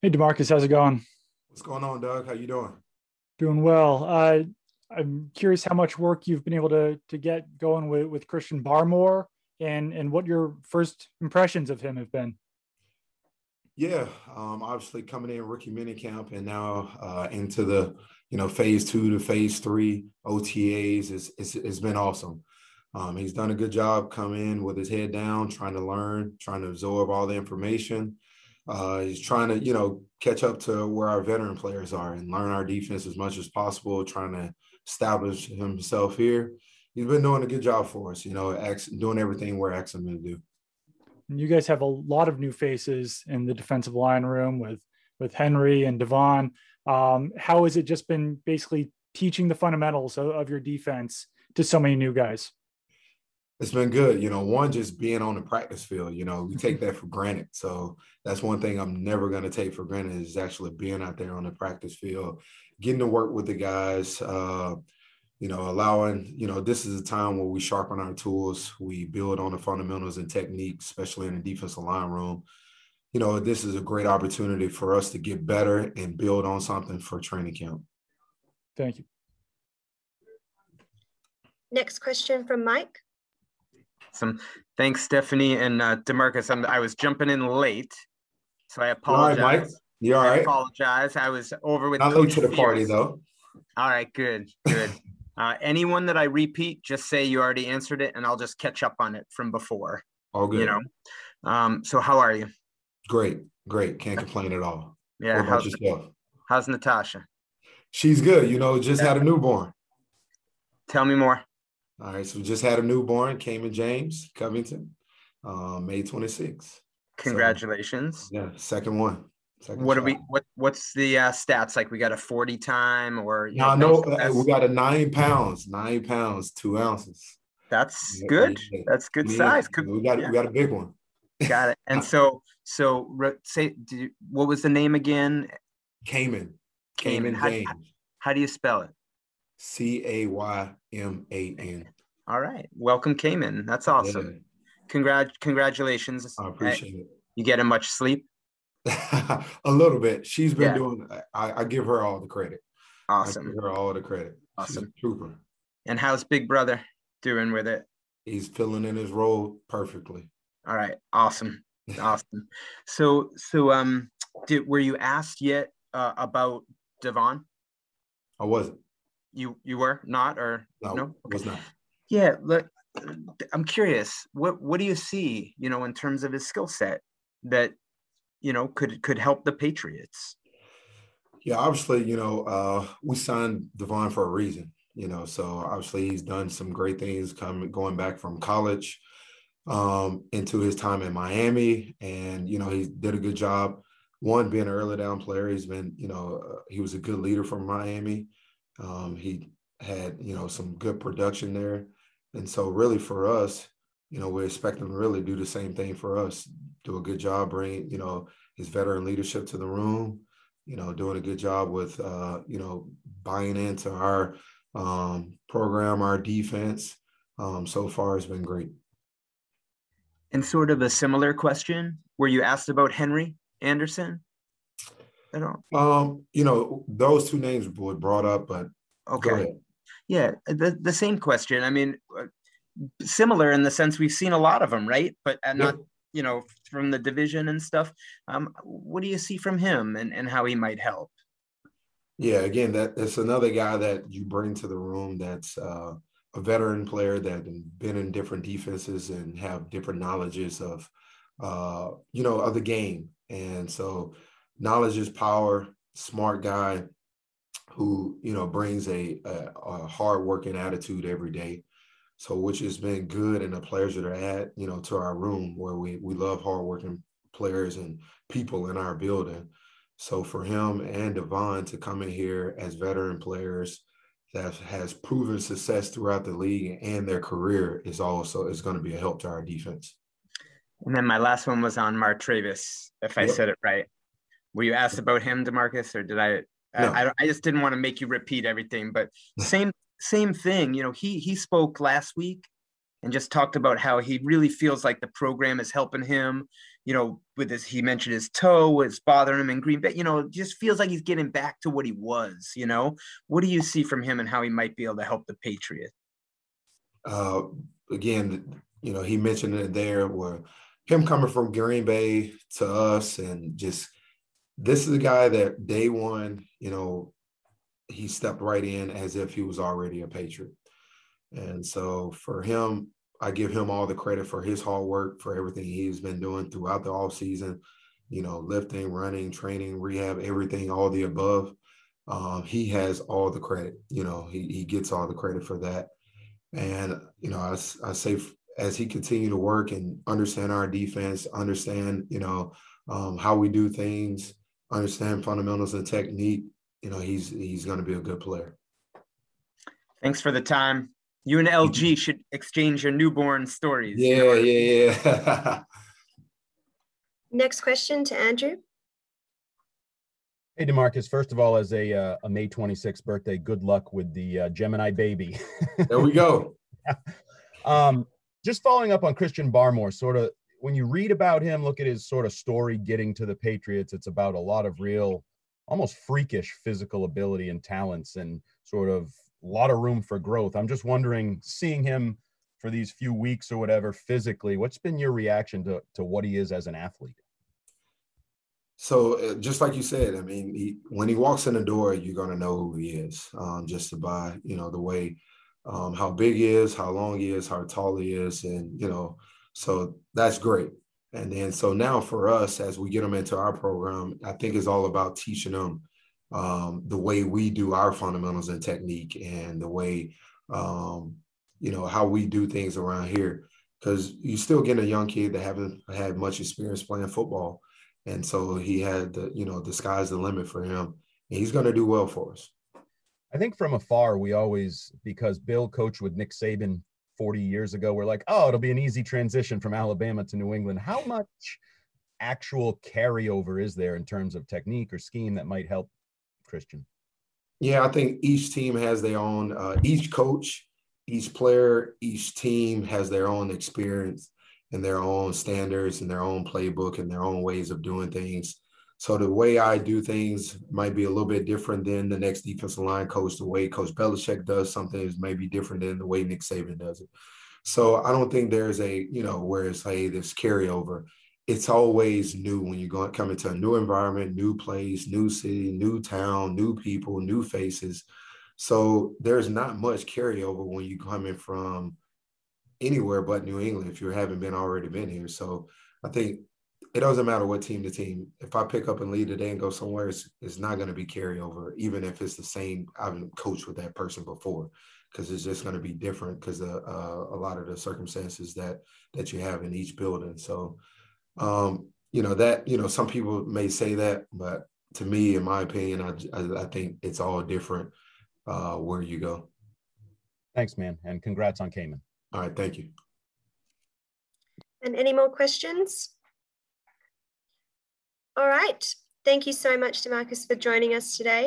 Hey, DeMarcus, how's it going? What's going on, Doug? How you doing? Doing well. I'm curious how much work you've been able to get going with Christian Barmore and what your first impressions of him have been. Yeah, obviously coming in rookie minicamp and now into the phase 2 to phase 3 OTAs, it's been awesome. He's done a good job coming in with his head down, trying to learn, trying to absorb all the information. He's trying to, catch up to where our veteran players are and learn our defense as much as possible, trying to establish himself here. He's been doing a good job for us, doing everything we're asking him to do. And you guys have a lot of new faces in the defensive line room with Henry and Devon. How has it just been basically teaching the fundamentals of your defense to so many new guys? It's been good, one, just being on the practice field, we take that for granted. So that's one thing I'm never going to take for granted is actually being out there on the practice field, getting to work with the guys, allowing, this is a time where we sharpen our tools. We build on the fundamentals and techniques, especially in the defensive line room. This is a great opportunity for us to get better and build on something for training camp. Thank you. Next question from Mike. Awesome. Thanks, Stephanie and DeMarcus. I was jumping in late, so I apologize. All right, Mike. You all right? I apologize. I was over with. Not late to the party, though. All right, good. Anyone that I repeat, just say you already answered it, and I'll just catch up on it from before. All good. So how are you? Great. Can't complain at all. Yeah. What about yourself? How's Natasha? She's good. Just had a newborn. Tell me more. All right, so we just had a newborn, Cayman James Covington, May 26th. Congratulations! So, yeah, second one. What's the stats like? We got a 40 time or? We got a 9 pounds, 2 ounces. That's good. That's good size. We got a big one. Got it. And so say, what was the name again? Cayman James. How do you spell it? Cayman. All right. Welcome, Cayman. That's awesome. Yeah. Congratulations. I appreciate it. You getting much sleep? A little bit. She's been doing – I give her all the credit. Awesome. I give her all the credit. Awesome. She's a trooper. And how's Big Brother doing with it? He's filling in his role perfectly. All right. Awesome. So were you asked yet about Devon? I wasn't. You were not, or no? Okay. Was not. Yeah, look, I'm curious. What do you see, in terms of his skill set that, could help the Patriots? Yeah, obviously, we signed Devon for a reason. So obviously he's done some great things going back from college into his time in Miami, and he did a good job. One, being an early down player, he's been, he was a good leader from Miami. He had, some good production there. And so really for us, we expect him to really do the same thing for us, do a good job, bring, his veteran leadership to the room, doing a good job with, buying into our program, our defense. So far it's been great. And sort of a similar question, were you asked about Henry Anderson? At all? Those two names were brought up, but okay, yeah, the same question. I mean, similar in the sense we've seen a lot of them, right? But not, from the division and stuff. What do you see from him and how he might help? Yeah, again, that's another guy that you bring to the room. That's a veteran player that's been in different defenses and have different knowledges of, of the game, and so. Knowledge is power, smart guy who, brings a hard-working attitude every day. So, which has been good and a pleasure to add, to our room where we love hard-working players and people in our building. So for him and Devon to come in here as veteran players that has proven success throughout the league and their career is going to be a help to our defense. And then my last one was on Mark Travis, if I said it right. Were you asked about him, DeMarcus, or did I? No. I just didn't want to make you repeat everything, but same thing. He spoke last week and just talked about how he really feels like the program is helping him. you know, with his, he mentioned his toe is bothering him in Green Bay, you know, it just feels like he's getting back to what he was, you know. What do you see from him and how he might be able to help the Patriots? Again, you know, he mentioned it there where him coming from Green Bay to us, and just this is a guy that day one, you know, he stepped right in as if he was already a Patriot. And so for him, I give him all the credit for his hard work, for everything he's been doing throughout the offseason, you know, lifting, running, training, rehab, everything, all the above. He has all the credit, you know, he gets all the credit for that. And, you know, I say as he continue to work and understand our defense, understand, you know, how we do things, understand fundamentals and technique, you know, he's going to be a good player. Thanks for the time. You and LG should exchange your newborn stories. Yeah. Next question to Andrew. Hey, DeMarcus, first of all, as a May 26th birthday, good luck with the Gemini baby. There we go. Just following up on Christian Barmore, sort of when you read about him, look at his sort of story getting to the Patriots, it's about a lot of real, almost freakish physical ability and talents and sort of a lot of room for growth. I'm just wondering, seeing him for these few weeks or whatever physically, what's been your reaction to what he is as an athlete? So just like you said, I mean, when he walks in the door, you're going to know who he is, just by, you know, the way, how big he is, how long he is, how tall he is. And, you know, so that's great. And then so now for us, as we get him into our program, I think it's all about teaching him the way we do our fundamentals and technique, and the way, you know, how we do things around here. Because you still get a young kid that haven't had much experience playing football. And so he had, you know, the sky's the limit for him. And he's going to do well for us. I think from afar, we always, because Bill coached with Nick Saban 40 years ago, we're like, oh, it'll be an easy transition from Alabama to New England. How much actual carryover is there in terms of technique or scheme that might help Christian? Yeah, I think each team has their own, each coach, each player, each team has their own experience and their own standards and their own playbook and their own ways of doing things. So the way I do things might be a little bit different than the next defensive line coach. The way Coach Belichick does something is maybe different than the way Nick Saban does it. So I don't think there's a, you know, where it's, hey, this carryover. It's always new when you're going to come into a new environment, new place, new city, new town, new people, new faces. So there's not much carryover when you come in from anywhere but New England if you haven't been already been here. So I think it doesn't matter what team to team. If I pick up and leave today and go somewhere, it's not going to be carryover, even if it's the same. I've coached with that person before, because it's just going to be different because a lot of the circumstances that you have in each building. So, you know, that, you know, some people may say that, but to me, in my opinion, I think it's all different where you go. Thanks, man. And congrats on Cayman. All right. Thank you. And any more questions? All right. Thank you so much, DeMarcus, for joining us today.